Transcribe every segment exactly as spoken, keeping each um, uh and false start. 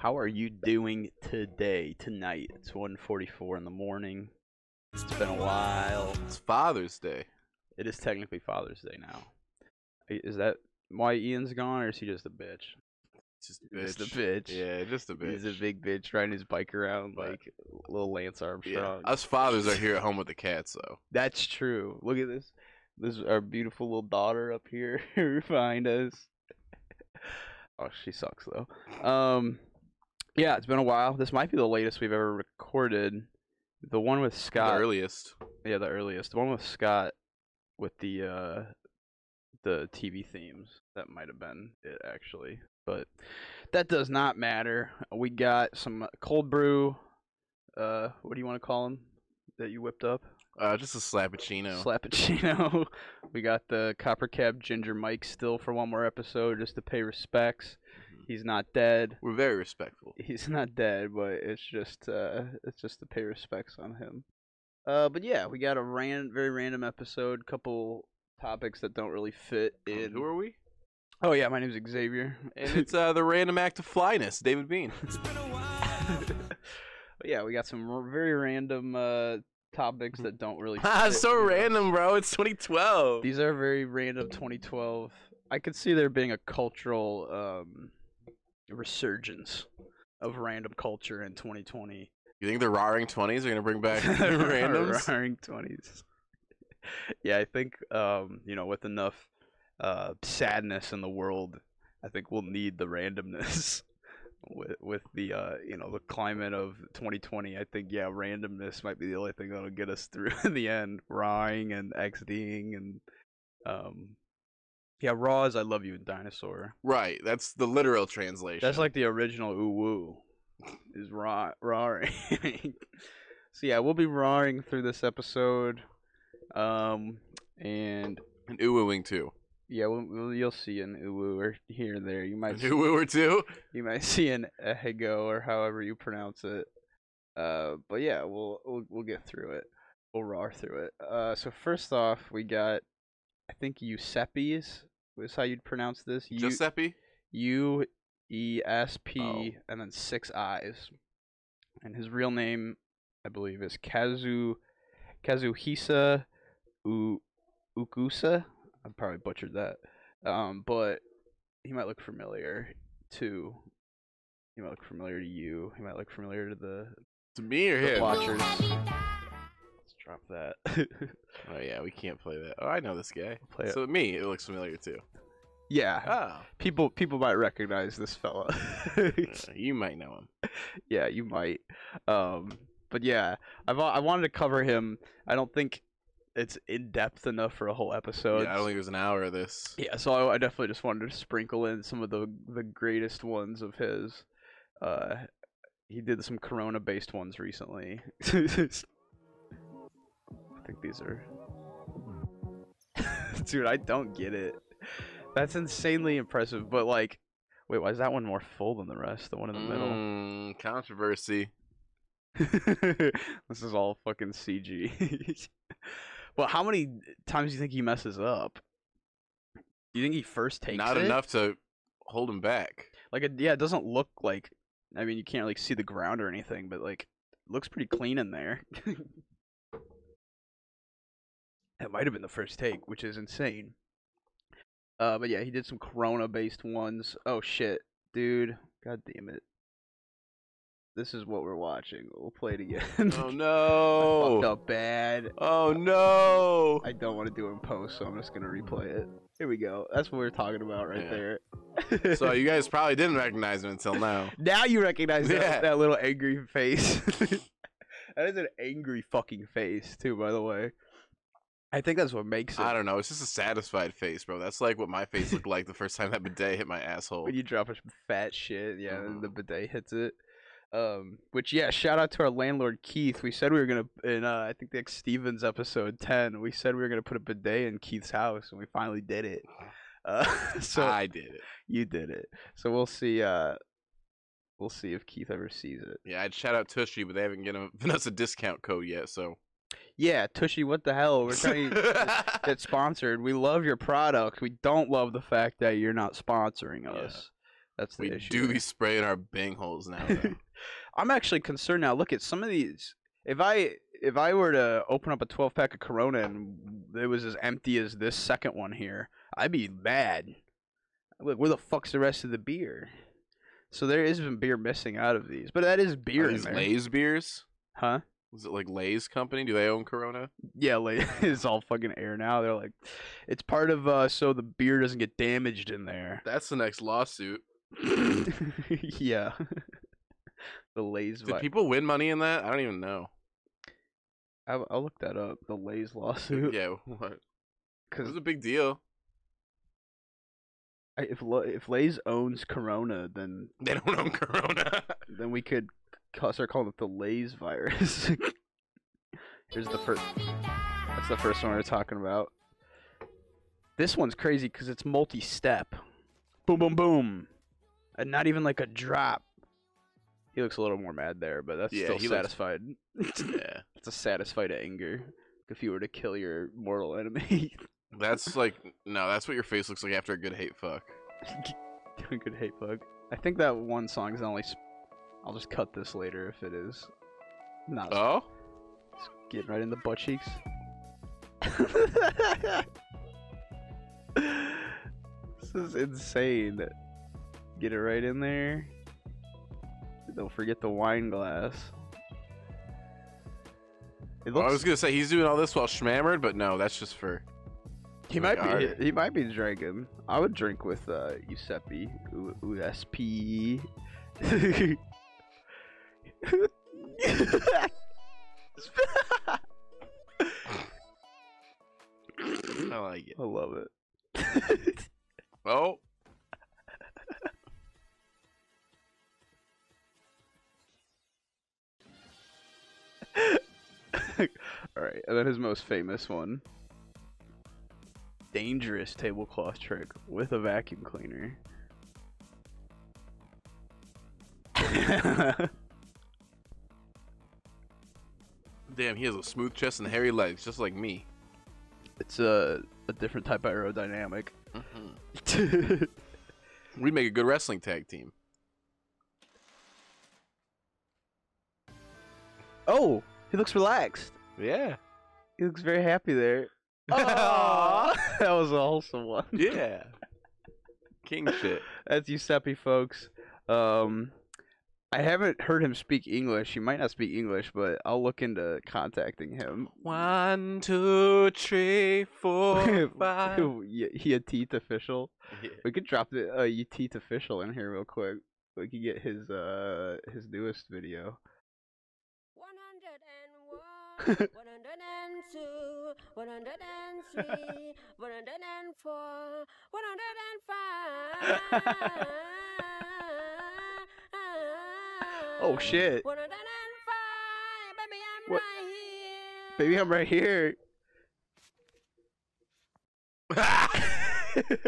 How are you doing today, tonight? It's one forty-four in the morning. It's been a while. It's Father's Day. It is technically Father's Day now. Is that why Ian's gone, or is he just a bitch? Just a bitch. Just a bitch. Yeah, just a bitch. He's a big bitch riding his bike around like little Lance Armstrong. Yeah. Us fathers are here at home with the cats, though. That's true. Look at this. This is our beautiful little daughter up here behind us. Oh, she sucks, though. Um... Yeah, it's been a while. This might be the latest we've ever recorded. The one with Scott. The earliest. Yeah, the earliest. The one with Scott with the uh, the T V themes. That might have been it, actually. But that does not matter. We got some cold brew. Uh, what do you want to call them that you whipped up? Uh, just a slappuccino. Slappuccino. We got the Copper Cab Ginger Mike still for one more episode just to pay respects. He's not dead. We're very respectful. He's not dead, but it's just uh, it's just to pay respects on him. Uh, but yeah, we got a ran- very random episode. Couple topics that don't really fit in. Who are we? Oh yeah, my name's Xavier, and it's uh, the random act of flyness, David Bean. It's been a while. But yeah, we got some very random uh, topics that don't really. Ah, fit. So random, bro. It's twenty twelve. These are very random. twenty twelve. I could see there being a cultural. Um, resurgence of random culture in twenty twenty. You think the roaring twenties are gonna bring back randoms? Roaring twenties. Yeah, I think um you know, with enough uh sadness in the world, I think we'll need the randomness. with with the uh you know, the climate of twenty twenty, I think, yeah, randomness might be the only thing that'll get us through in the end. Roaring and XDing and um yeah, raw is I love you in dinosaur. Right, that's the literal translation. That's like the original ooh woo, is raw roaring. So yeah, we'll be roaring through this episode, um, and and ooh wooing too. Yeah, we'll, we'll, you'll see an ooh woo or here and there. You might an ooh woo or two. You might see an ehego or however you pronounce it. Uh, but yeah, we'll we'll we'll get through it. We'll roar through it. Uh, so first off, we got. I think Giuseppe's is how you'd pronounce this. U- Giuseppe? U E S P, oh. And then six I's. And his real name, I believe, is Kazu Kazuhisa U- Ukusa. I probably butchered that. Um, but he might look familiar to... He might look familiar to you. He might look familiar to the... To me or him? Watchers. Drop that. Oh yeah, we can't play that. Oh, I know this guy. Play so it. Me, it looks familiar too. Yeah. Oh. People people might recognize this fella. uh, you might know him. Yeah, you might. Um, but yeah, I've I wanted to cover him. I don't think it's in depth enough for a whole episode. Yeah, I don't think there's an hour of this. Yeah, so I, I definitely just wanted to sprinkle in some of the the greatest ones of his. Uh, he did some Corona based ones recently. I think these are... Dude, I don't get it. That's insanely impressive, but like... Wait, why is that one more full than the rest? The one in the mm, middle? Controversy. This is all fucking C G. Well, how many times do you think he messes up? Do you think he first takes Not it? Not enough to hold him back. Like, a, yeah, it doesn't look like... I mean, you can't like see the ground or anything, but like... It looks pretty clean in there. That might have been the first take, which is insane. Uh, but yeah, he did some Corona-based ones. Oh, shit. Dude. God damn it. This is what we're watching. We'll play it again. Oh, no. I fucked up bad. Oh, no. I don't want to do it in post, so I'm just going to replay it. Here we go. That's what we were talking about right yeah. there. So you guys probably didn't recognize him until now. Now you recognize yeah. that, that little angry face. That is an angry fucking face, too, by the way. I think that's what makes it. I don't know. It's just a satisfied face, bro. That's like what my face looked like the first time that bidet hit my asshole. When you drop a fat shit, yeah, mm-hmm. The bidet hits it. Um, which, yeah, shout out to our landlord, Keith. We said we were going to, in uh, I think the X Stevens episode ten, we said we were going to put a bidet in Keith's house, and we finally did it. Uh, so I did it. You did it. So we'll see. Uh, we'll see if Keith ever sees it. Yeah, I'd shout out Tushy, but they haven't given us a discount code yet, so. Yeah, Tushy, what the hell? We're trying to get sponsored. We love your product. We don't love the fact that you're not sponsoring us. That's the we issue. We do be spraying our bang holes now. I'm actually concerned now. Look at some of these. If I if I were to open up a twelve pack of Corona and it was as empty as this second one here, I'd be mad. Look, where the fuck's the rest of the beer? So there is some beer missing out of these, but that is beer. Are these in there. Lay's beers? Huh? Was it like Lay's company? Do they own Corona? Yeah, Lay's is all fucking air now. They're like, it's part of uh, so the beer doesn't get damaged in there. That's the next lawsuit. Yeah. The Lay's. Did people win money in that? I don't even know. I'll, I'll look that up. The Lay's lawsuit. Yeah, what? Because it was a big deal. If if Lay's owns Corona, then they don't own Corona. Then we could start calling it the Lay's virus. Here's the first. That's the first one we're talking about. This one's crazy because it's multi-step. Boom, boom, boom, and not even like a drop. He looks a little more mad there, but that's yeah, still he satisfied. Looks... yeah, it's a satisfied anger. If you were to kill your mortal enemy. That's like, no, that's what your face looks like after a good hate fuck. A good hate fuck. I think that one song is only, sp- I'll just cut this later if it is. Not. Oh? It's getting right in the butt cheeks. This is insane. Get it right in there. Don't forget the wine glass. It looks- I was gonna say, he's doing all this while schmammered, but no, that's just for... He like might be. Art. He might be drinking. I would drink with uh, Giuseppe. U S P. I like it. I love it. Oh. All right, and then his most famous one. Dangerous tablecloth trick with a vacuum cleaner. Damn, he has a smooth chest and hairy legs, just like me. It's a, a different type of aerodynamic. Mm-hmm. We'd make a good wrestling tag team. Oh, he looks relaxed. Yeah. He looks very happy there. Oh, that was a wholesome one. Yeah. King shit. That's Giuseppe, folks. Um, I haven't heard him speak English. He might not speak English, but I'll look into contacting him. One, two, three, four, five. He a Teeth official. Yeah. We could drop the uh, Teeth official in here real quick. We could get his uh his newest video. one hundred one, one hundred two, one hundred three, one hundred four, one hundred five. Oh shit. one hundred five, baby, I'm what? Right here. Baby, I'm right here.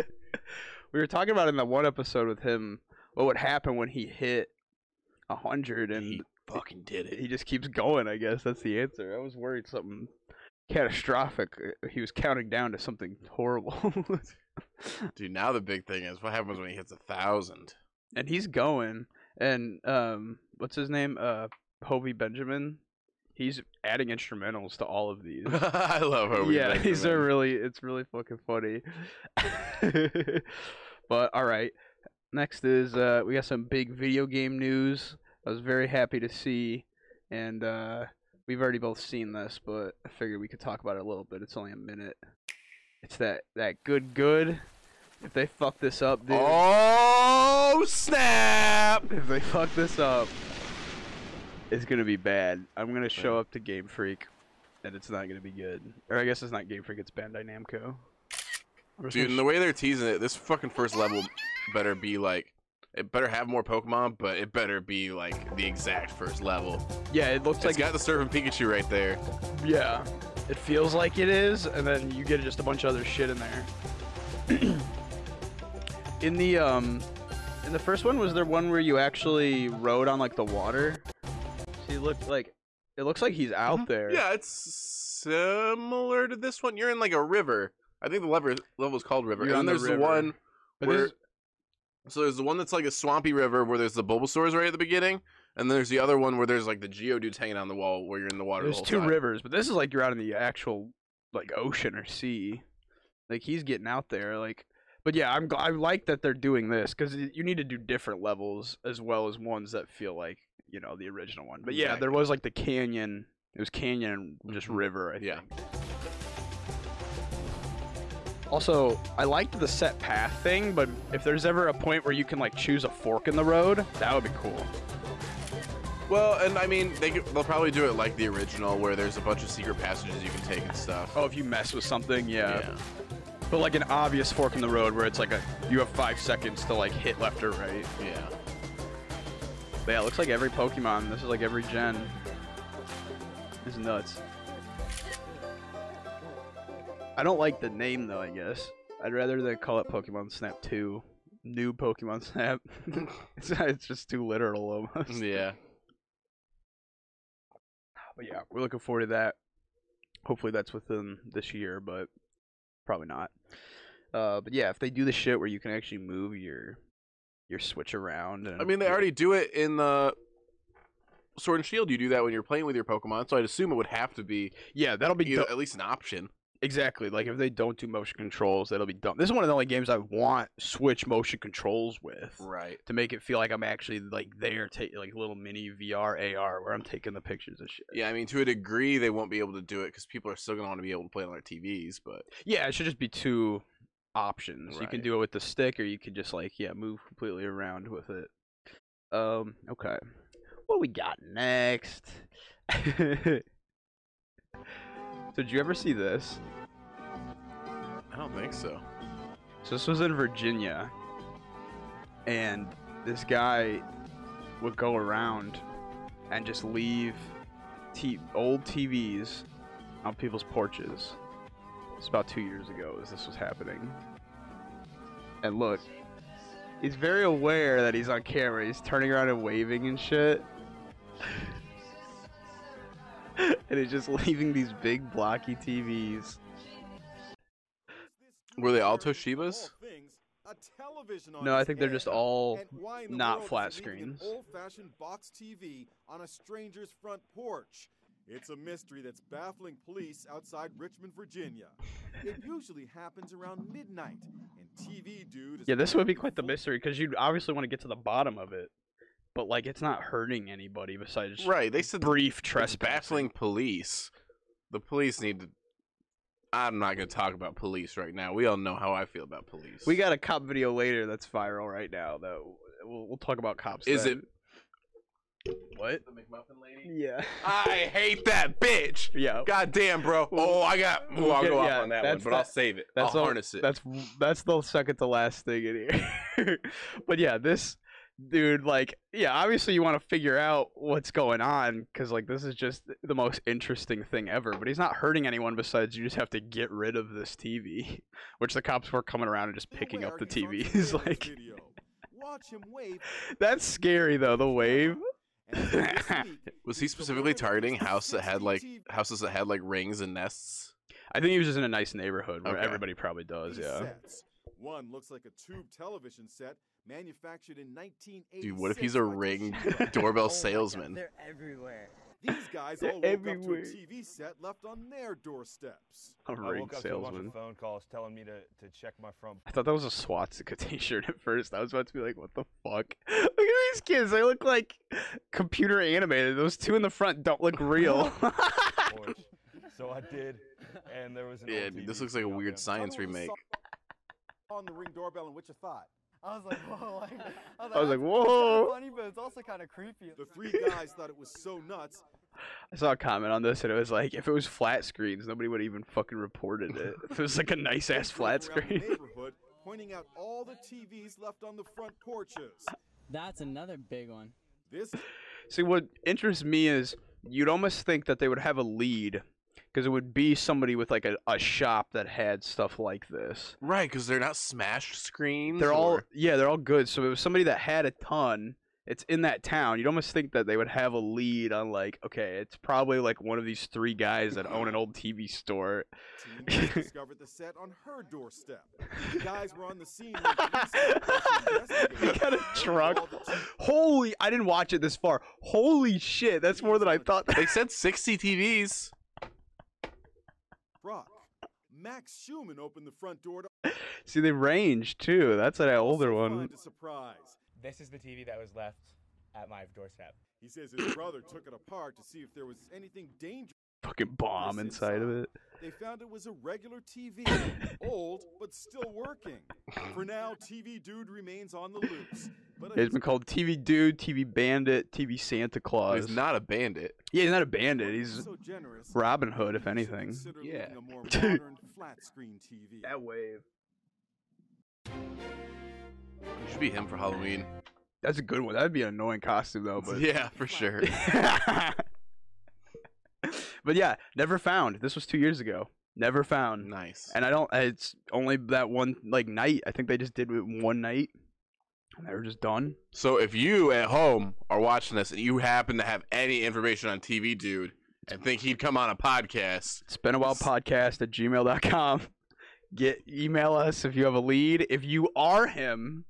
We were talking about in the one episode with him what would happen when he hit one hundred and... He- fucking did it. He just keeps going, I guess. That's the answer. I was worried something catastrophic. He was counting down to something horrible. Dude, now the big thing is what happens when he hits a thousand. And he's going. And, um, what's his name? Uh, Hobie Benjamin. He's adding instrumentals to all of these. I love Hobie yeah, Benjamin. Yeah, he's a really, it's really fucking funny. But, alright. Next is, uh, we got some big video game news. I was very happy to see, and uh, we've already both seen this, but I figured we could talk about it a little bit. It's only a minute. It's that, that good good. If they fuck this up, dude. Oh, snap! If they fuck this up, it's going to be bad. I'm going to show up to Game Freak, and it's not going to be good. Or I guess it's not Game Freak, it's Bandai Namco. Dude, and the way they're teasing it, this fucking first level better be like... It better have more Pokemon, but it better be, like, the exact first level. Yeah, it looks it's like... It's got the Serpent Pikachu right there. Yeah. It feels like it is, and then you get just a bunch of other shit in there. In the, um... In the first one, was there one where you actually rode on, like, the water? So you look like... It looks like he's out mm-hmm. there. Yeah, it's similar to this one. You're in, like, a river. I think the level is called River. You're and on there's the, river. The one but where... So there's the one that's like a swampy river where there's the Bulbasaurs right at the beginning, and then there's the other one where there's like the Geodudes hanging on the wall where you're in the water. There's the two time. rivers, but this is like you're out in the actual like ocean or sea. Like he's getting out there, like. But yeah, I'm I like that they're doing this because you need to do different levels as well as ones that feel like, you know, the original one. But yeah, there was like the canyon. It was canyon and just river, I think. Yeah. Also, I liked the set path thing, but if there's ever a point where you can like choose a fork in the road, that would be cool. Well, and I mean, they could, they'll probably do it like the original where there's a bunch of secret passages you can take and stuff. Oh, if you mess with something, yeah. yeah. But like an obvious fork in the road where it's like a you have five seconds to like hit left or right. Yeah. But yeah, it looks like every Pokemon. This is like every gen. This is nuts. I don't like the name though, I guess. I'd rather they call it Pokemon Snap two. New Pokemon Snap. it's, it's just too literal almost. Yeah. But yeah, we're looking forward to that. Hopefully that's within this year, but probably not. Uh, but yeah, if they do the shit where you can actually move your your Switch around. And, I mean, they yeah. already do it in the Sword and Shield. You do that when you're playing with your Pokemon, so I'd assume it would have to be yeah, that'll be either, do- at least an option. Exactly. Like if they don't do motion controls, that'll be dumb. This is one of the only games I want Switch motion controls with, right? To make it feel like I'm actually like there, take like little mini V R A R where I'm taking the pictures and shit. Yeah, I mean to a degree they won't be able to do it because people are still gonna want to be able to play on their T Vs, but yeah, it should just be two options. Right. You can do it with the stick, or you can just like yeah move completely around with it. Um. Okay. What we got next? So did you ever see this? I don't think so. So this was in Virginia, and this guy would go around and just leave t- old T Vs on people's porches. It's about two years ago as this was happening. And look, he's very aware that he's on camera. He's turning around and waving and shit. And it's just leaving these big blocky T Vs. Were they all Toshibas? No, I think they're just all not flat screens. Old-fashioned box T V on a stranger's front porch. It's a mystery that's baffling police outside Richmond, Virginia. It usually happens around midnight, and T V dude. Yeah, this would be quite the mystery because you'd obviously want to get to the bottom of it. But, like, it's not hurting anybody besides right. They said brief trespassing. Baffling police. The police need to... I'm not going to talk about police right now. We all know how I feel about police. We got a cop video later that's viral right now, though. We'll, we'll talk about cops Is then. it... What? The McMuffin lady? Yeah. I hate that bitch! Yeah. Goddamn, bro. Oh, I got... Oh, we'll I'll get, go yeah, off on that one, but that, I'll save it. That's I'll all, harness it. That's, that's the second to last thing in here. But, yeah, this... Dude, like, yeah, obviously you want to figure out what's going on because, like, this is just the most interesting thing ever. But he's not hurting anyone besides you just have to get rid of this T V, which the cops were coming around and just picking up the T Vs. Like, watch him wave. That's scary, though, the wave. Was he specifically targeting houses that had, like, houses that had, like, rings and nests? I think he was just in a nice neighborhood where okay. everybody probably does, yeah. One looks like a tube television set. Manufactured in nineteen eighty-six. Dude, what if he's a Ring doorbell salesman? Oh, they're everywhere. These guys all woke up to a T V set left on their doorsteps. A Ring I woke up salesman. To a bunch of phone calls telling me to, to check my front. I thought that was a swastika T-shirt at first. I was about to be like, what the fuck? Look at these kids. They look like computer animated. Those two in the front don't look real. So I did, and there was an yeah, dude, this looks like a weird science remake. On the Ring doorbell in Wichita. I was like, whoa. Like, I was like, I was like whoa. It's kind of funny, but it's also kind of creepy. The three guys thought it was so nuts. I saw a comment on this, and it was like, if it was flat screens, nobody would have even fucking reported it. If it was like a nice-ass flat screen. Neighborhood, pointing out all the T Vs left on the front porches. That's another big one. This. See, what interests me is you'd almost think that they would have a lead. Because it would be somebody with, like, a, a shop that had stuff like this. Right, because they're not smashed screens. They're or... all, yeah, they're all good. So it was somebody that had a ton, it's in that town. You'd almost think that they would have a lead on, like, okay, it's probably like one of these three guys that own an old T V store. Team discovered the set on her doorstep. The guys were on the scene. He got a truck. Holy, I didn't watch it this far. Holy shit, that's more than I thought. They said sixty T Vs. Brock, Max Schumann opened the front door to... See, they range, too. That's that older one. Surprise. This is the T V that was left at my doorstep. He says his brother took it apart to see if there was anything dangerous. Fucking bomb inside of it. They found it was a regular T V, old but still working. For now, T V Dude remains on the loose. But it's been called T V Dude, T V Bandit, T V Santa Claus. He's not a bandit. Yeah, he's not a bandit. He's so generous, Robin Hood, if anything. Yeah. A more modern, flat screen T V. That wave. It should be him for Halloween. That's a good one. That'd be an annoying costume, though. But yeah, for sure. But yeah, never found. This was two years ago. Never found. Nice. And I don't. It's only that one like night. I think they just did it one night. And they were just done. So if you at home are watching this and you happen to have any information on T V Dude and think he'd come on a podcast, it's been a while podcast at gmail dot com. Get email us if you have a lead. If you are him,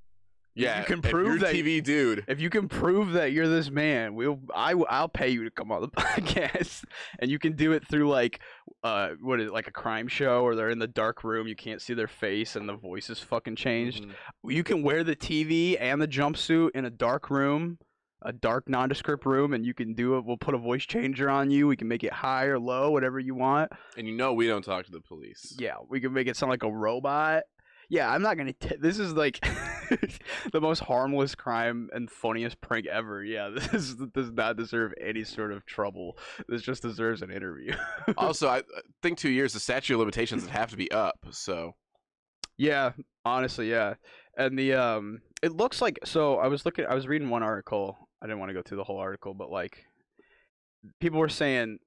yeah, you can prove that T V Dude. If you can prove that you're this man, we'll I I'll pay you to come on the podcast, and you can do it through like uh what is it, like a crime show, or they're in the dark room, you can't see their face, and the voice is fucking changed. Mm-hmm. You can wear the T V and the jumpsuit in a dark room, a dark nondescript room, and you can do it. We'll put a voice changer on you. We can make it high or low, whatever you want. And you know we don't talk to the police. Yeah, we can make it sound like a robot. Yeah, I'm not gonna. T- this is like the most harmless crime and funniest prank ever. Yeah, this is, does not deserve any sort of trouble. This just deserves an interview. Also, I think two years. The statute of limitations would have to be up. So, yeah, honestly, yeah, and the um, it looks like. So I was looking. I was reading one article. I didn't want to go through the whole article, but like people were saying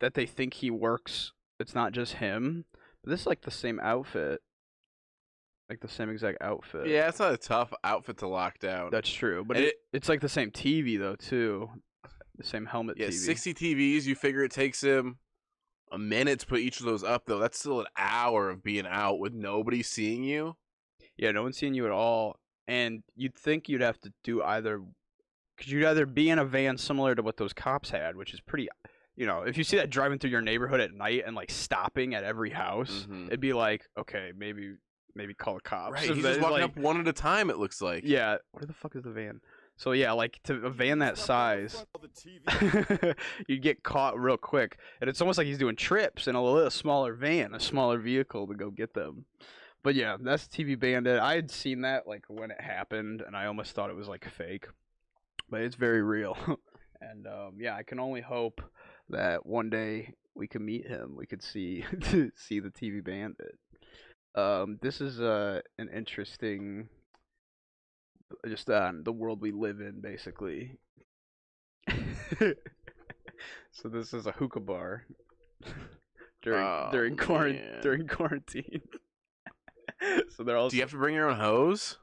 that they think he works. It's not just him. But this is like the same outfit, like the same exact outfit. Yeah, it's not a tough outfit to lock down. That's true, but it, it, it's like the same T V though too, the same helmet. Yeah, T V. sixty T Vs. You figure it takes him a minute to put each of those up though. That's still an hour of being out with nobody seeing you. Yeah, no one's seeing you at all, and you'd think you'd have to do either. Because you'd either be in a van similar to what those cops had, which is pretty, you know, if you see that driving through your neighborhood at night and, like, stopping at every house, mm-hmm. it'd be like, okay, maybe maybe call the cops. Right, he's just walking like, up one at a time, it looks like. Yeah. Where the fuck is the van? So, yeah, like, to a van that size, you'd get caught real quick. And it's almost like he's doing trips in a little smaller van, a smaller vehicle to go get them. But, yeah, that's T V Bandit. I had seen that, like, when it happened, and I almost thought it was, like, fake. But it's very real. And, um, yeah, I can only hope that one day we can meet him. We could see see the T V Bandit. Um, this is uh, an interesting... Just uh, the world we live in, basically. So this is a hookah bar during oh, during, quarant- during quarantine. So they're all. Do you have to bring your own hose?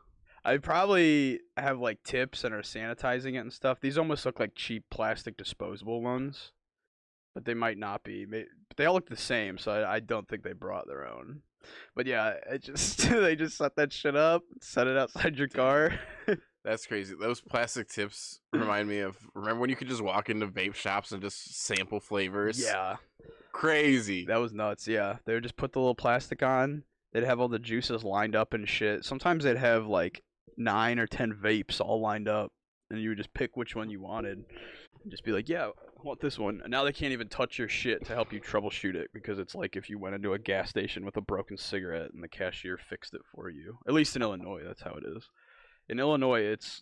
I probably have, like, tips and are sanitizing it and stuff. These almost look like cheap plastic disposable ones, but they might not be. They all look the same, so I don't think they brought their own. But, yeah, it just they just set that shit up, set it outside your car. That's crazy. Those plastic tips remind me of, remember when you could just walk into vape shops and just sample flavors? Yeah. Crazy. That was nuts, yeah. They would just put the little plastic on. They'd have all the juices lined up and shit. Sometimes they'd have, like, nine or ten vapes all lined up, and you would just pick which one you wanted and just be like, yeah, I want this one. And now they can't even touch your shit to help you troubleshoot it, because it's like if you went into a gas station with a broken cigarette and the cashier fixed it for you. At least in Illinois, that's how it is. In Illinois, it's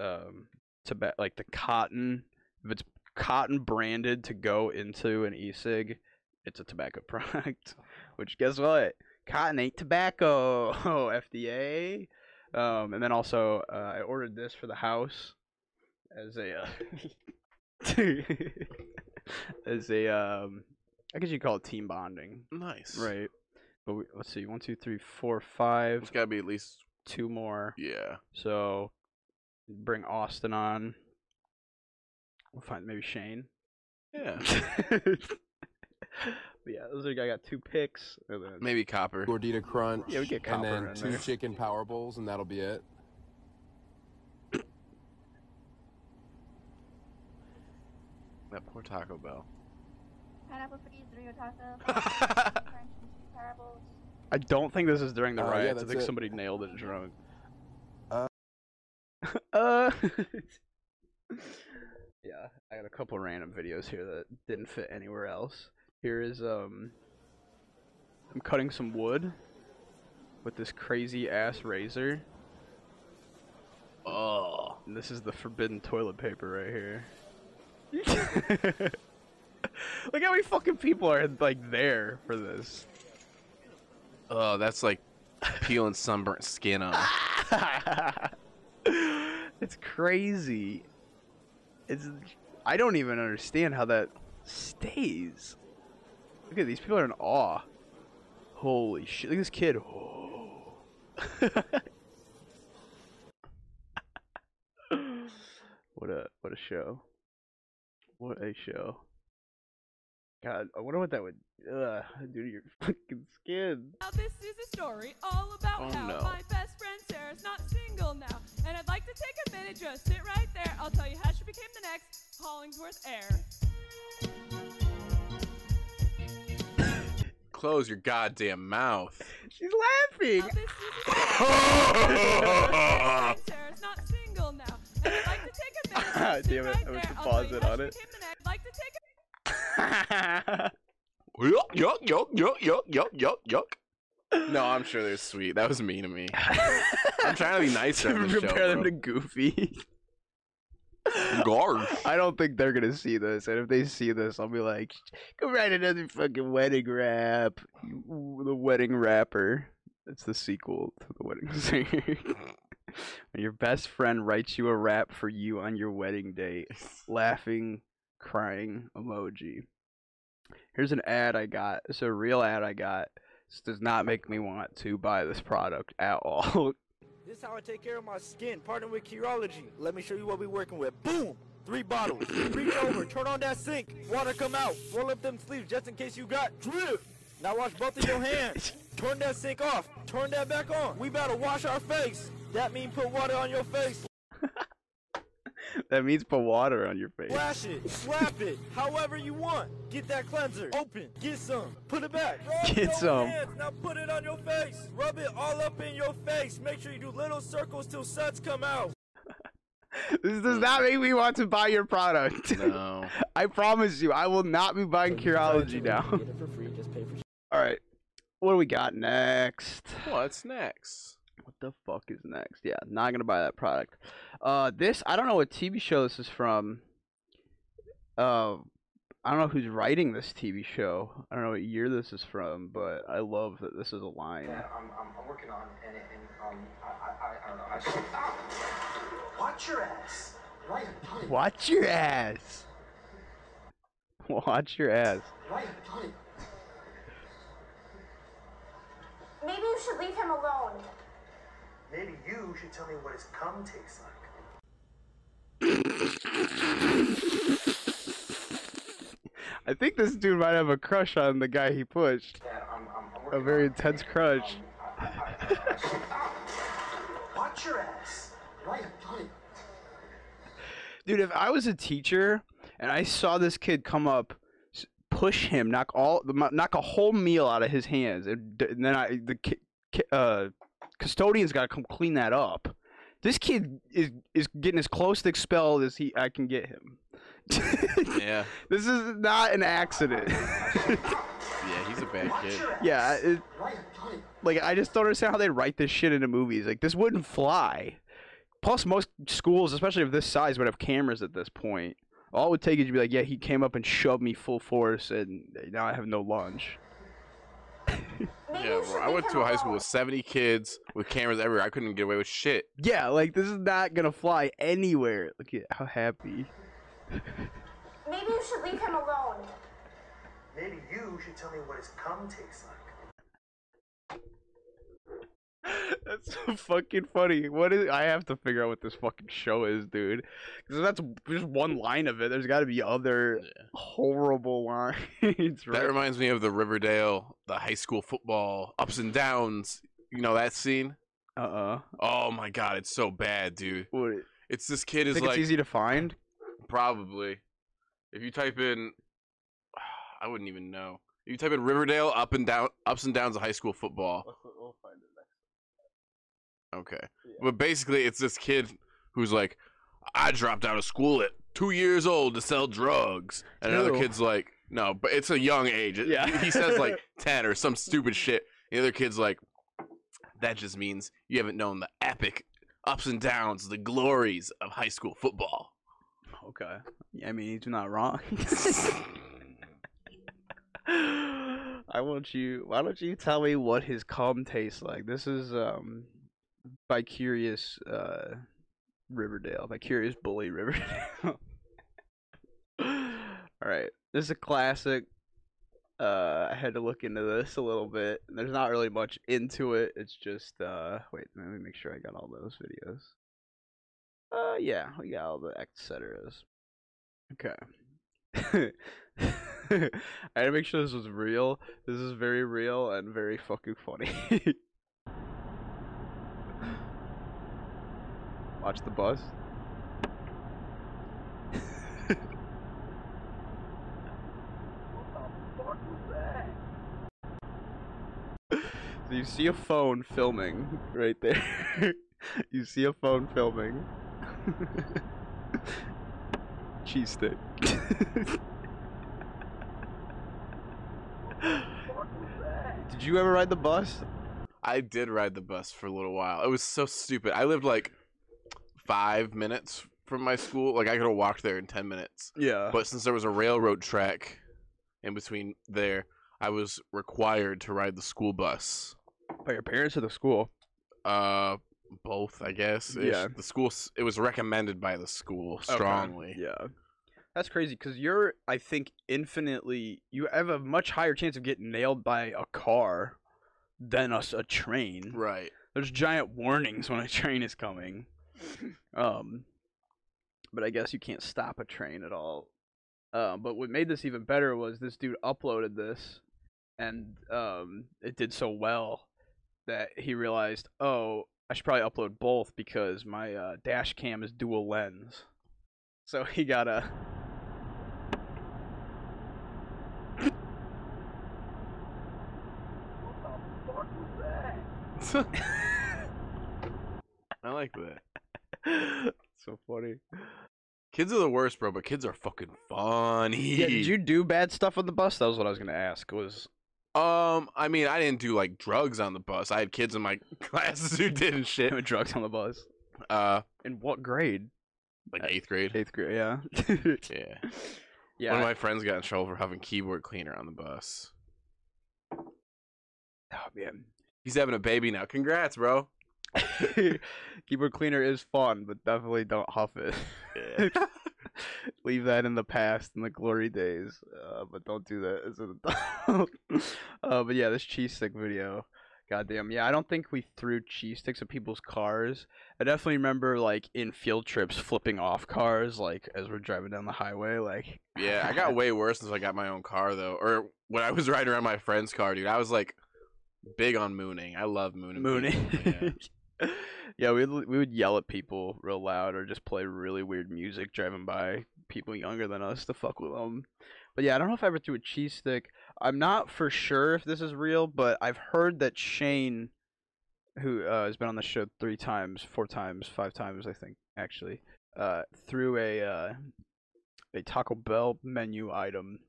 um tobacco, like the cotton, if it's cotton branded to go into an e-cig, it's a tobacco product. Which, guess what, cotton ain't tobacco. Oh, F D A. Um, and then also, uh, I ordered this for the house as a, uh, as a, um, I guess you call it team bonding. Nice. Right. But we, let's see, one, two, three, four, five. It's gotta be at least two more. Yeah. So Bring Austin on. We'll find maybe Shane. Yeah. But yeah, those are, I got two picks. And then maybe Copper. Gordita Crunch. Yeah, we get Copper. And then two there. Chicken Power Bowls, and that'll be it. That poor Taco Bell. Pineapple cookies, burrito taco. I don't think this is during the uh, riots. Yeah, I think it. Somebody nailed it drunk. Uh. uh. Yeah, I got a couple random videos here that didn't fit anywhere else. Here is um. I'm cutting some wood with this crazy ass razor. Oh. And this is the forbidden toilet paper right here. Look how many fucking people are like there for this. Oh, that's like peeling sunburnt skin off. It's crazy. It's I don't even understand how that stays. Look at these people are in awe. Holy shit! Look at this kid. Oh. What a what a show. What a show. God, I wonder what that would uh, do to your fucking skin. Now this is a story all about oh, how no. my best friend Sarah's not single now. And I'd like to take a minute, just sit right there. I'll tell you how she became the next Hollingsworth heir. Close your goddamn mouth. She's laughing. Now this is a story about my best friend Sarah's not single now. And I'd like to take a minute, just sit Damn it, right I was there. To pause it on it. Yuck, yuck, yuck, yuck, yuck, yuck, yuck. No, I'm sure they're sweet. That was mean to me. I'm trying to be nice to them. Compare show, them to Goofy. Garf. I don't think they're gonna see this, and if they see this, I'll be like, "Go write another fucking wedding rap." Ooh, the wedding rapper. That's the sequel to the wedding singer. When your best friend writes you a rap for you on your wedding date, laughing. Crying emoji. Here's an ad I got. It's a real ad I got. This does not make me want to buy this product at all. This is how I take care of my skin. Partner with Curology. Let me show you what we're working with. Boom! Three bottles. Reach over. Turn on that sink. Water come out. Roll up them sleeves just in case you got drip. Now wash both of your hands. Turn that sink off. Turn that back on. We better wash our face. That means put water on your face. That means put water on your face. Flash it, slap it, however you want. Get that cleanser. Open. Get some. Put it back. Rub get some. Hands. Now put it on your face. Rub it all up in your face. Make sure you do little circles till suds come out. This does not make me want to buy your product. No. I promise you, I will not be buying Curology now. All right. What do we got next? What's next? What the fuck is next? Yeah, not gonna buy that product. Uh, this I don't know what T V show this is from. Uh, I don't know who's writing this T V show. I don't know what year this is from, but I love that this is a line. Yeah, I'm, I'm, I'm working on and, and um, I, I, I don't know. I just... Watch your ass. Right. Watch your ass. Watch your ass. Right. Maybe you should leave him alone. Maybe you should tell me what his cum tastes like. I think this dude might have a crush on the guy he pushed. Yeah, I'm, I'm a very intense it. crush. Um, I, I, I, I, watch your ass. Right, dude, if I was a teacher and I saw this kid come up, push him, knock all, knock a whole meal out of his hands, and, and then I the kid. Uh, Custodian's got to come clean that up. This kid is is getting as close to expelled as he I can get him. Yeah. This is not an accident. Yeah, he's a bad kid. Yeah. It, like, I just don't understand how they write this shit into movies. Like, this wouldn't fly. Plus, most schools, especially of this size, would have cameras at this point. All it would take is to be like, yeah, he came up and shoved me full force, and now I have no lunch. Yeah, bro, I went to a high school with seventy kids with cameras everywhere. I couldn't get away with shit. Yeah, like, this is not gonna fly anywhere. Look at how happy. Maybe you should leave him alone. Maybe you should tell me what his cum tastes like. That's It's so fucking funny. What is? I have to figure out what this fucking show is, dude. Because that's just one line of it. There's got to be other yeah. horrible lines. Right? That reminds me of the Riverdale, the high school football ups and downs. You know that scene? Uh-uh. Oh my god, it's so bad, dude. What? It's this kid is think like. It's easy to find. Probably. If you type in, I wouldn't even know. If you type in Riverdale up and down, ups and downs of high school football. We'll find it next. Okay, yeah. But basically, it's this kid who's like, I dropped out of school at two years old to sell drugs, and Ew. Another kid's like, no, but it's a young age. Yeah. He says like ten or some stupid shit. The other kid's like, that just means you haven't known the epic ups and downs, the glories of high school football. Okay. Yeah, I mean, he's not wrong. I want you... Why don't you tell me what his cum tastes like? This is, um... by Curious, uh... Riverdale. By Curious Bully Riverdale. Alright. This is a classic. Uh, I had to look into this a little bit. There's not really much into it. It's just, uh... Wait, let me make sure I got all those videos. Uh, yeah, we got all the et ceteras. Okay. I had to make sure this was real. This is very real and very fucking funny. Watch the bus. What the fuck was that? So you see a phone filming right there. You see a phone filming. Cheese stick. Did you ever ride the bus? I did ride the bus for a little while. It was so stupid. I lived like five minutes from my school. Like I could have walked there in ten minutes. Yeah. But since there was a railroad track in between there, I was required to ride the school bus. By your parents or the school? Uh... Both, I guess. Ish. Yeah. The school, it was recommended by the school strongly. Okay. Yeah. That's crazy because you're, I think, infinitely, you have a much higher chance of getting nailed by a car than a, a train. Right. There's giant warnings when a train is coming. um, But I guess you can't stop a train at all. Uh, but what made this even better was this dude uploaded this and um, it did so well that he realized, oh, I should probably upload both because my uh, dash cam is dual lens. So he got a... What the fuck was that? I like that. So funny. Kids are the worst, bro, but kids are fucking funny. Yeah, did you do bad stuff on the bus? That was what I was going to ask, was... Um, I mean, I didn't do, like, drugs on the bus. I had kids in my classes who did and shit. With drugs on the bus? Uh. In what grade? Like, eighth grade. Eighth grade, yeah. Yeah. Yeah. One of my friends got in trouble for having keyboard cleaner on the bus. Oh, man. He's having a baby now. Congrats, bro. Keyboard cleaner is fun, but definitely don't huff it. Yeah. Leave that in the past, in the glory days, uh, but don't do that as an adult. uh, but yeah, this cheese stick video, goddamn. Yeah, I don't think we threw cheese sticks at people's cars. I definitely remember, like, in field trips, flipping off cars, like, as we're driving down the highway, like. Yeah, I got way worse since I got my own car, though. Or when I was riding around my friend's car, dude, I was, like, big on mooning. I love mooning. Mooning. People, yeah. Yeah, we we would yell at people real loud or just play really weird music driving by people younger than us to fuck with them. But yeah, I don't know if I ever threw a cheese stick. I'm not for sure if this is real, but I've heard that Shane, who uh, has been on the show three times, four times, five times, I think, actually, uh, threw a uh, a Taco Bell menu item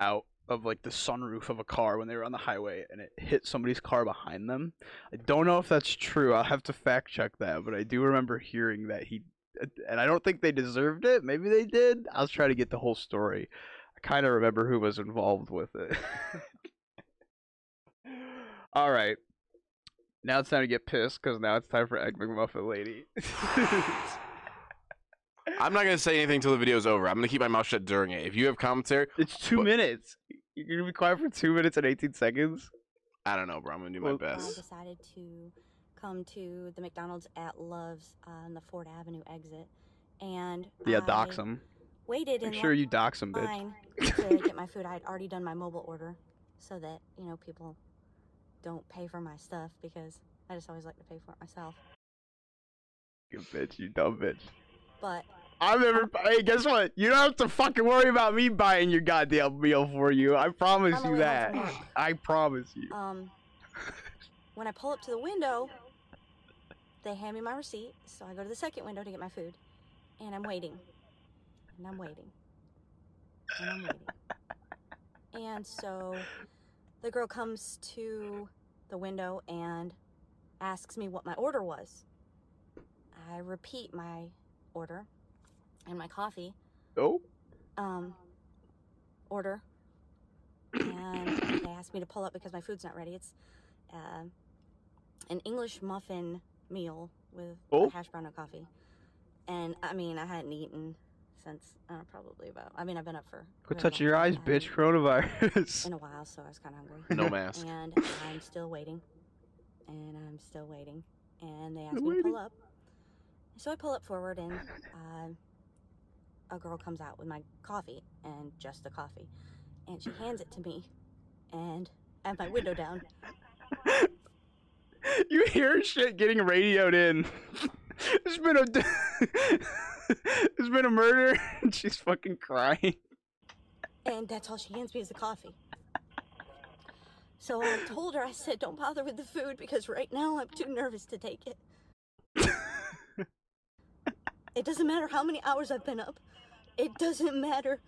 out of like the sunroof of a car when they were on the highway, and it hit somebody's car behind them. I don't know if that's true. I'll have to fact check that, but I do remember hearing that he, and I don't think they deserved it. Maybe they did. I'll try to get the whole story. I kind of remember who was involved with it. All right. Now it's time to get pissed, because now it's time for Egg McMuffin Lady. I'm not going to say anything until the video's over. I'm going to keep my mouth shut during it. If you have commentary... It's two but... minutes. You're going to be quiet for two minutes and eighteen seconds? I don't know, bro. I'm going to do well, my best. I decided to come to the McDonald's at Love's on the Ford Avenue exit. And yeah, I dox them. Waited Make in sure you dox them, bitch. To get my food. I had already done my mobile order so that, you know, people don't pay for my stuff because I just always like to pay for it myself. You bitch, you dumb bitch. But I've never. Hey, guess what? You don't have to fucking worry about me buying your goddamn meal for you. I promise you that. I promise you. Um, when I pull up to the window, they hand me my receipt, so I go to the second window to get my food, and I'm waiting, and I'm waiting, and I'm waiting, and so the girl comes to the window and asks me what my order was. I repeat my order. And my coffee. Oh. Um, order. And they asked me to pull up because my food's not ready. It's uh, an English muffin meal with oh. hash brown and coffee. And, I mean, I hadn't eaten since, I don't know, probably about, I mean, I've been up for... Quit touching your eyes, bitch. Coronavirus. In a while, so I was kind of hungry. No mask. And I'm still waiting. And I'm still waiting. And they asked I'm me waiting. to pull up. So I pull up forward and... Uh, a girl comes out with my coffee and just the coffee, and she hands it to me, and I have my window down. You hear shit getting radioed in. There's been a there's been a murder, and she's fucking crying. And that's all she hands me is the coffee. So I told her, I said, don't bother with the food because right now I'm too nervous to take it. It doesn't matter how many hours I've been up. It doesn't matter.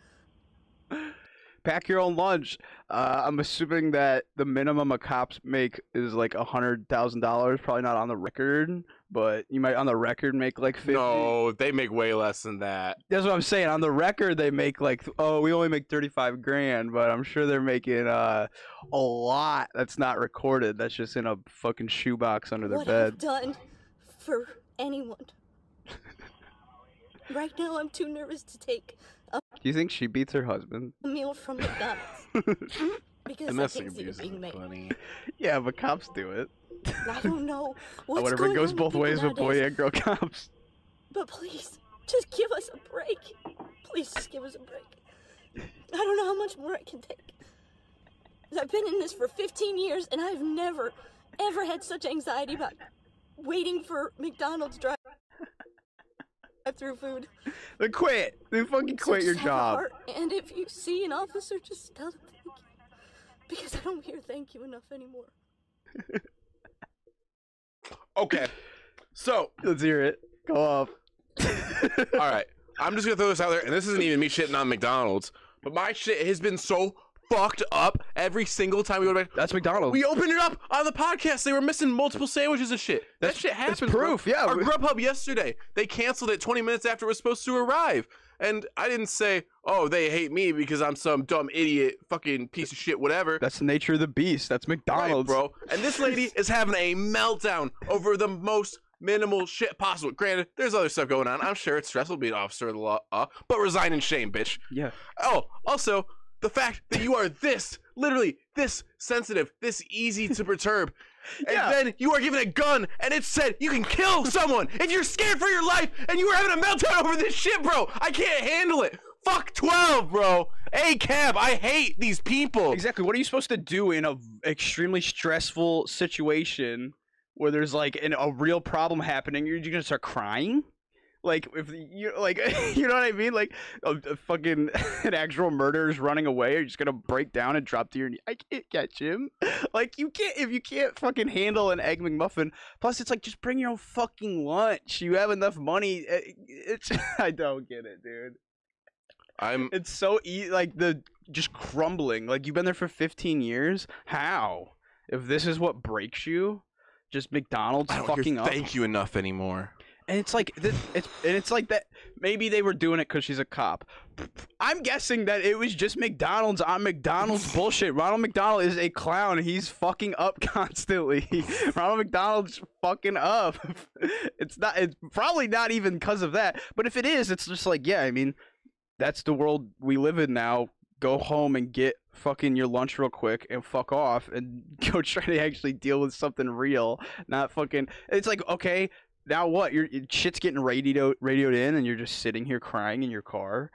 Pack your own lunch. Uh, I'm assuming that the minimum a cops make is like a hundred thousand dollars. Probably not on the record, but you might on the record make like fifty. No, they make way less than that. That's what I'm saying. On the record, they make like oh, we only make thirty-five grand, but I'm sure they're making uh, a lot. That's not recorded. That's just in a fucking shoebox under their what bed. I've done for anyone. Right now, I'm too nervous to take a Do you think she beats her husband? A meal from McDonald's. Because domestic abuse is funny. Yeah, but cops do it. I don't know what's Whatever, going it goes on both ways nowadays. With boy and girl cops. But please, just give us a break. Please, just give us a break. I don't know how much more I can take. I've been in this for fifteen years, and I've never, ever had such anxiety about waiting for McDonald's drive. Through food. Then quit. Then fucking quit so your job. And if you see an officer, just tell them thank you. Because I don't hear thank you enough anymore. Okay. So. Let's hear it. Go off. Alright. I'm just going to throw this out there. And this isn't even me shitting on McDonald's. But my shit has been so fucked up every single time we go back. That's McDonald's. We opened it up on the podcast. They were missing multiple sandwiches and shit. That that's, shit happens. That's proof, bro. Yeah. Our Grubhub yesterday, they canceled it twenty minutes after it was supposed to arrive. And I didn't say, oh, they hate me because I'm some dumb idiot, fucking piece of shit, whatever. That's the nature of the beast. That's McDonald's. Right, bro. And this lady is having a meltdown over the most minimal shit possible. Granted, there's other stuff going on. I'm sure it's stressful being an officer of the law, uh, but resign in shame, bitch. Yeah. Oh, also... the fact that you are this, literally this sensitive, this easy to perturb, and yeah. then you are given a gun, and it said you can kill someone, and you're scared for your life, and you were having a meltdown over this shit, bro. I can't handle it. Fuck twelve, bro. Hey, Cab, I hate these people. Exactly. What are you supposed to do in an extremely stressful situation where there's, like, an, a real problem happening? You're, you're going to start crying? Like, if you like, you know what I mean? Like, a, a fucking an actual murderer is running away. You're just gonna break down and drop to your knee. I can't catch him. Like, you can't if you can't fucking handle an egg McMuffin. Plus, it's like just bring your own fucking lunch. You have enough money. It's I don't get it, dude. I'm. It's so e- like the just crumbling. Like you've been there for fifteen years. How? If this is what breaks you, just McDonald's I don't fucking hear up. Thank you enough anymore. And it's like this, it's and it's like that. Maybe they were doing it because she's a cop. I'm guessing that it was just McDonald's on McDonald's bullshit. Ronald McDonald is a clown. He's fucking up constantly. Ronald McDonald's fucking up. It's not. It's probably not even because of that. But if it is, it's just like yeah. I mean, that's the world we live in now. Go home and get fucking your lunch real quick and fuck off and go try to actually deal with something real, not fucking, it's like, okay, now what? Your shit's getting radioed, radioed in and you're just sitting here crying in your car.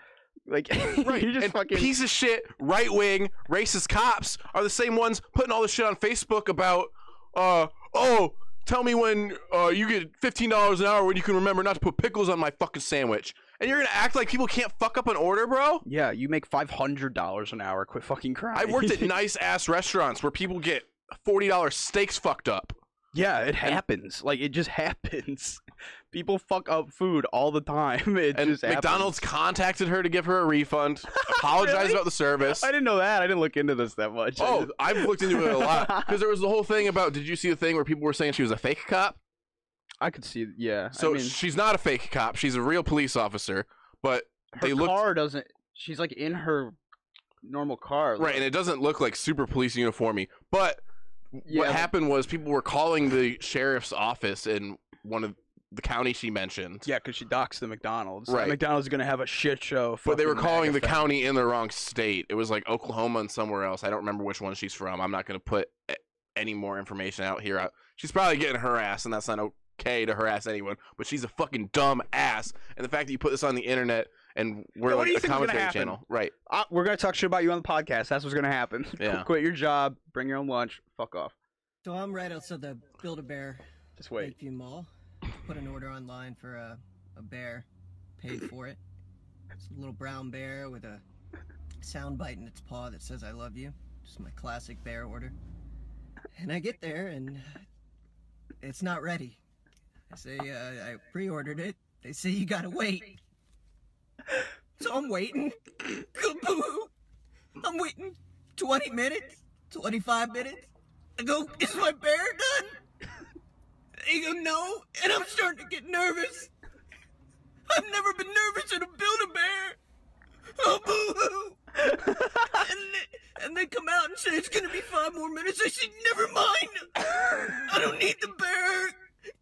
Like, right. You're just and fucking... Piece of shit, right-wing, racist cops are the same ones putting all this shit on Facebook about, uh, oh, tell me when uh, you get fifteen dollars an hour when you can remember not to put pickles on my fucking sandwich. And you're going to act like people can't fuck up an order, bro? Yeah, you make five hundred dollars an hour. Quit fucking crying. I worked at nice-ass restaurants where people get forty dollar steaks fucked up. Yeah, it happens. Like, it just happens. People fuck up food all the time. It and just McDonald's happens. Contacted her to give her a refund, apologized really? About the service. I didn't know that. I didn't look into this that much. Oh, just... I've looked into it a lot. Because there was the whole thing about, did you see the thing where people were saying she was a fake cop? I could see, yeah. So I mean, she's not a fake cop. She's a real police officer. But her they look. Her car doesn't, she's like in her normal car. Like... Right, and it doesn't look like super police uniform-y. But... Yeah. What happened was people were calling the sheriff's office in one of the county she mentioned. Yeah, because she docks the McDonald's. Right. The McDonald's is going to have a shit show. But they were calling the county in the wrong state. It was like Oklahoma and somewhere else. I don't remember which one she's from. I'm not going to put any more information out here. She's probably getting harassed, and that's not okay to harass anyone. But she's a fucking dumb ass. And the fact that you put this on the internet... And we're yeah, like a commentary channel, right? Uh, we're gonna talk shit about you on the podcast. That's what's gonna happen. Yeah. Quit your job, bring your own lunch, fuck off. So I'm right outside the Build-A-Bear, just wait. Lakeview Mall. Put an order online for a, a bear. Paid for it. It's a little brown bear with a sound bite in its paw that says "I love you." Just my classic bear order. And I get there and it's not ready. I say uh, I pre-ordered it. They say you gotta wait. So I'm waiting. I'm waiting twenty minutes, twenty-five minutes. I go, is my bear done? They go, no. And I'm starting to get nervous. I've never been nervous in a Build-A-Bear. Oh, boo-hoo. and, they, and they come out and say, it's going to be five more minutes. I said, never mind. I don't need the bear.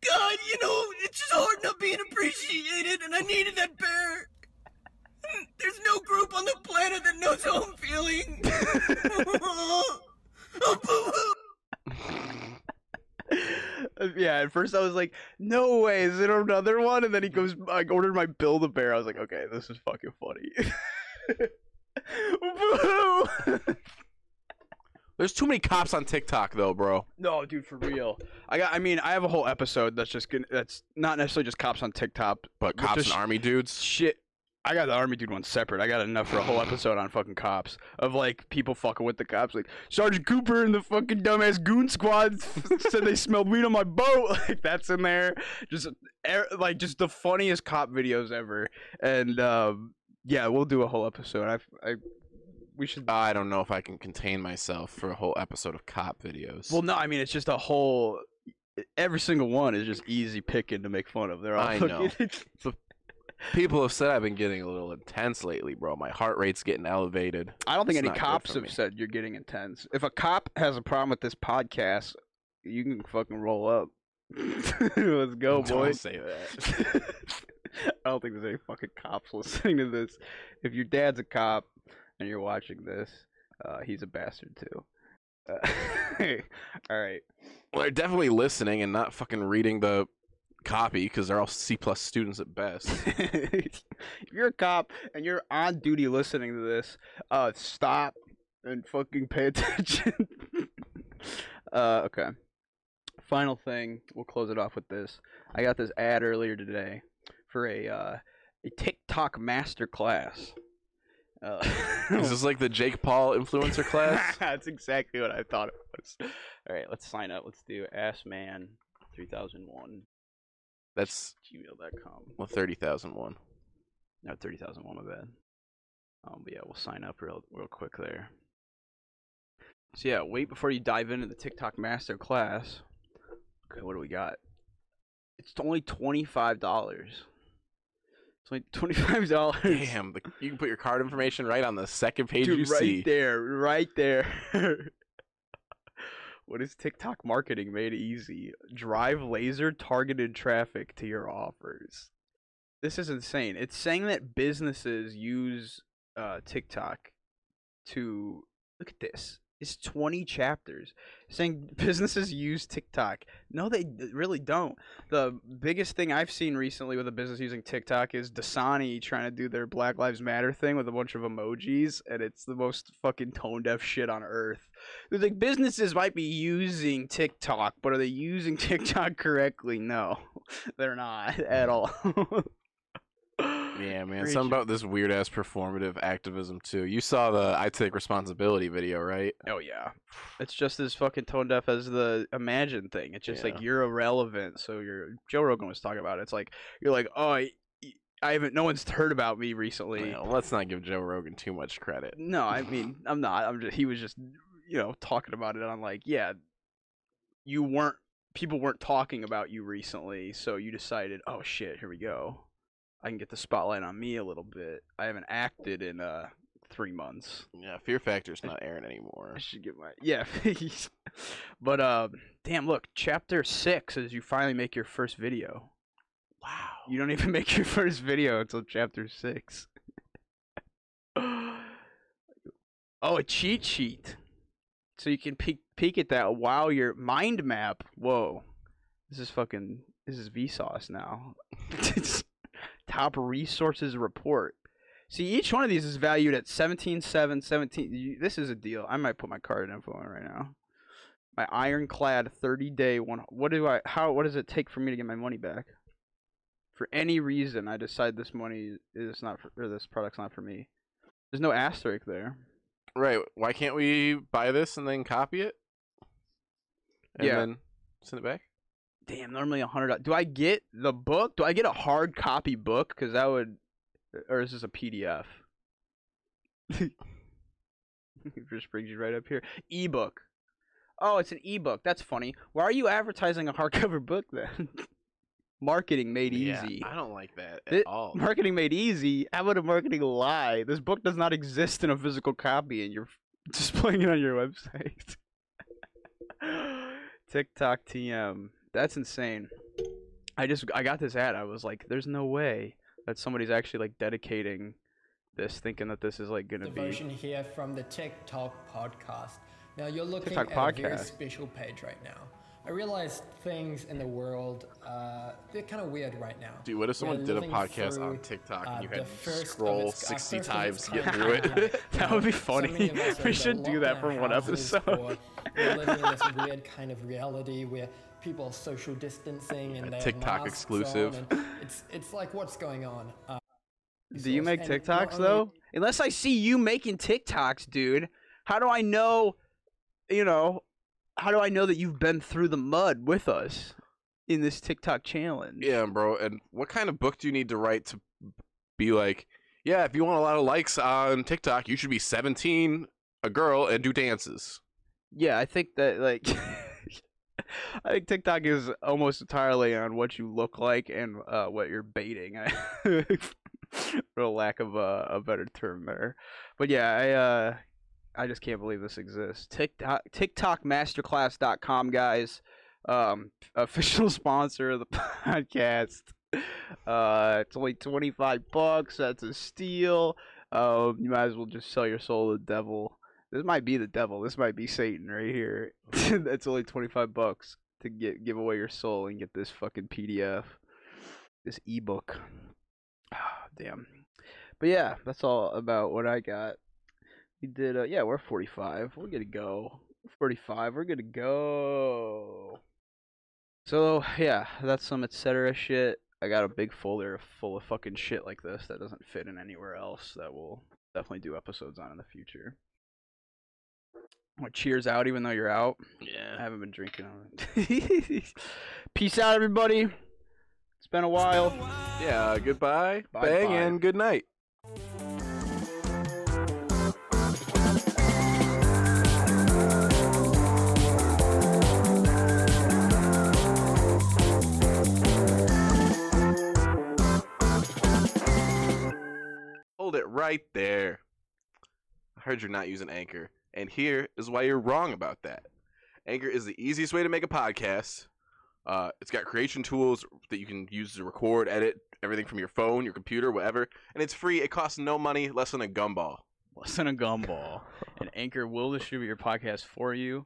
God, you know, it's just hard not being appreciated. And I needed that bear. There's no group on the planet that knows how I'm feeling. Yeah, at first I was like, no way, is it another one? And then he goes, I ordered my Build-A-Bear. I was like, okay, this is fucking funny. There's too many cops on TikTok, though, bro. No, dude, for real. I got. I mean, I have a whole episode that's just gonna, that's not necessarily just cops on TikTok, but cops and army dudes. Shit. I got the army dude one separate. I got enough for a whole episode on fucking cops. Of, like, people fucking with the cops. Like, Sergeant Cooper and the fucking dumbass goon squad said they smelled weed on my boat. Like, that's in there. Just, like, just the funniest cop videos ever. And, um, yeah, we'll do a whole episode. I, I, we should... Uh, I don't know if I can contain myself for a whole episode of cop videos. Well, no, I mean, it's just a whole... Every single one is just easy picking to make fun of. They're all I know. People have said I've been getting a little intense lately, bro. My heart rate's getting elevated. I don't think it's any cops have me. Said you're getting intense. If a cop has a problem with this podcast, you can fucking roll up. Let's go, boys. Don't say that. I don't think there's any fucking cops listening to this. If your dad's a cop and you're watching this, uh, he's a bastard, too. Uh, all right. Well, they're definitely listening and not fucking reading the... copy, because they're all C-plus students at best. If you're a cop and you're on duty listening to this, uh, stop and fucking pay attention. uh, okay. Final thing. We'll close it off with this. I got this ad earlier today for a, uh, a TikTok masterclass. Uh, Is this like the Jake Paul influencer class? That's exactly what I thought it was. Alright, let's sign up. Let's do Ass Man three thousand one. That's gmail dot com. Well, thirty thousand one. No, thirty thousand one, my bad. Um, but yeah, we'll sign up real real quick there. So yeah, wait before you dive into the TikTok Master Class. Okay, what do we got? It's only twenty-five dollars. It's only twenty-five dollars. Damn, the, you can put your card information right on the second page. Dude, you right see. Right there, right there. What is TikTok marketing made easy? Drive laser targeted traffic to your offers. This is insane. It's saying that businesses use uh, TikTok to Look at this. It's twenty chapters saying businesses use TikTok. No, they really don't. The biggest thing I've seen recently with a business using TikTok is Dasani trying to do their Black Lives Matter thing with a bunch of emojis, and it's the most fucking tone-deaf shit on earth. It's like, businesses might be using TikTok, but are they using TikTok correctly? No, they're not at all. Yeah, man, something about this weird-ass performative activism, too. You saw the I Take Responsibility video, right? Oh, yeah. It's just as fucking tone-deaf as the Imagine thing. It's just, yeah. like, you're irrelevant, so you're... Joe Rogan was talking about it. It's like, you're like, oh, I, I haven't... No one's heard about me recently. Well, let's not give Joe Rogan too much credit. No, I mean, I'm not. I'm just... He was just, you know, talking about it on, like, yeah, you weren't... People weren't talking about you recently, so you decided, oh, shit, here we go. I can get the spotlight on me a little bit. I haven't acted in uh three months. Yeah, Fear Factor's not airing anymore. I should get my yeah. But uh, damn, look, chapter six is you finally make your first video. Wow, you don't even make your first video until chapter six. Oh, a cheat sheet, so you can peek peek at that while your mind map. Whoa, this is fucking this is Vsauce now. Top resources report. See, each one of these is valued at seventeen seven seventeen. This is a deal. I might put my card info on right now. My ironclad thirty day one. What do I? How? What does it take for me to get my money back? For any reason, I decide this money is not for, or this product's not for me. There's no asterisk there. Right. Why can't we buy this and then copy it? And yeah. Then send it back. Damn, normally one hundred dollars. Do I get the book? Do I get a hard copy book? Because that would... Or is this a P D F? It just brings you right up here. E-book. Oh, it's an e-book. That's funny. Why are you advertising a hardcover book then? Marketing made easy. Yeah, I don't like that at it, all. Marketing made easy? How about a marketing lie? This book does not exist in a physical copy and you're displaying it on your website. TikTok T M. That's insane. I just I got this ad. I was like, "There's no way that somebody's actually like dedicating this, thinking that this is like gonna Devotion be." Devotion here from the TikTok podcast. Now you're looking TikTok at podcast. A very special page right now. I realize things in the world uh, they're kind of weird right now. Dude, what if someone did a podcast through, on TikTok uh, and you had to scroll sixty times to get through it? That would be funny. So we should do that for one episode. Or, we're living in this weird kind of reality where people are social distancing and they TikTok have exclusive. And it's it's like what's going on. Uh, do you make TikToks though? Only... Unless I see you making TikToks, dude. How do I know? You know, how do I know that you've been through the mud with us in this TikTok challenge? Yeah, bro. And what kind of book do you need to write to be like, yeah, if you want a lot of likes on TikTok, you should be seventeen, a girl, and do dances. Yeah, I think that like. I think TikTok is almost entirely on what you look like and uh, what you're baiting. For lack of a, a better term there. But yeah, I uh, I just can't believe this exists. TikTok, TikTok Masterclass dot com, guys. Um, official sponsor of the podcast. Uh, it's only twenty-five bucks. That's a steal. Um, you might as well just sell your soul to the devil. This might be the devil. This might be Satan right here. That's only twenty-five bucks to get give away your soul and get this fucking P D F, this ebook. Oh, damn. But yeah, that's all about what I got. We did. Uh, yeah, we're forty-five. We're gonna go forty-five. We're gonna go. So yeah, that's some et cetera shit. I got a big folder full of fucking shit like this that doesn't fit in anywhere else. That we'll definitely do episodes on in the future. Cheers out, even though you're out. Yeah. I haven't been drinking on it. Peace out, everybody. It's been a while. Yeah, goodbye. Bye, bang, bye. And good night. Hold it right there. I heard you're not using Anchor. And here is why you're wrong about that. Anchor is the easiest way to make a podcast. Uh, it's got creation tools that you can use to record, edit, everything from your phone, your computer, whatever. And it's free. It costs no money, less than a gumball. wasn't a gumball. And Anchor will distribute your podcast for you.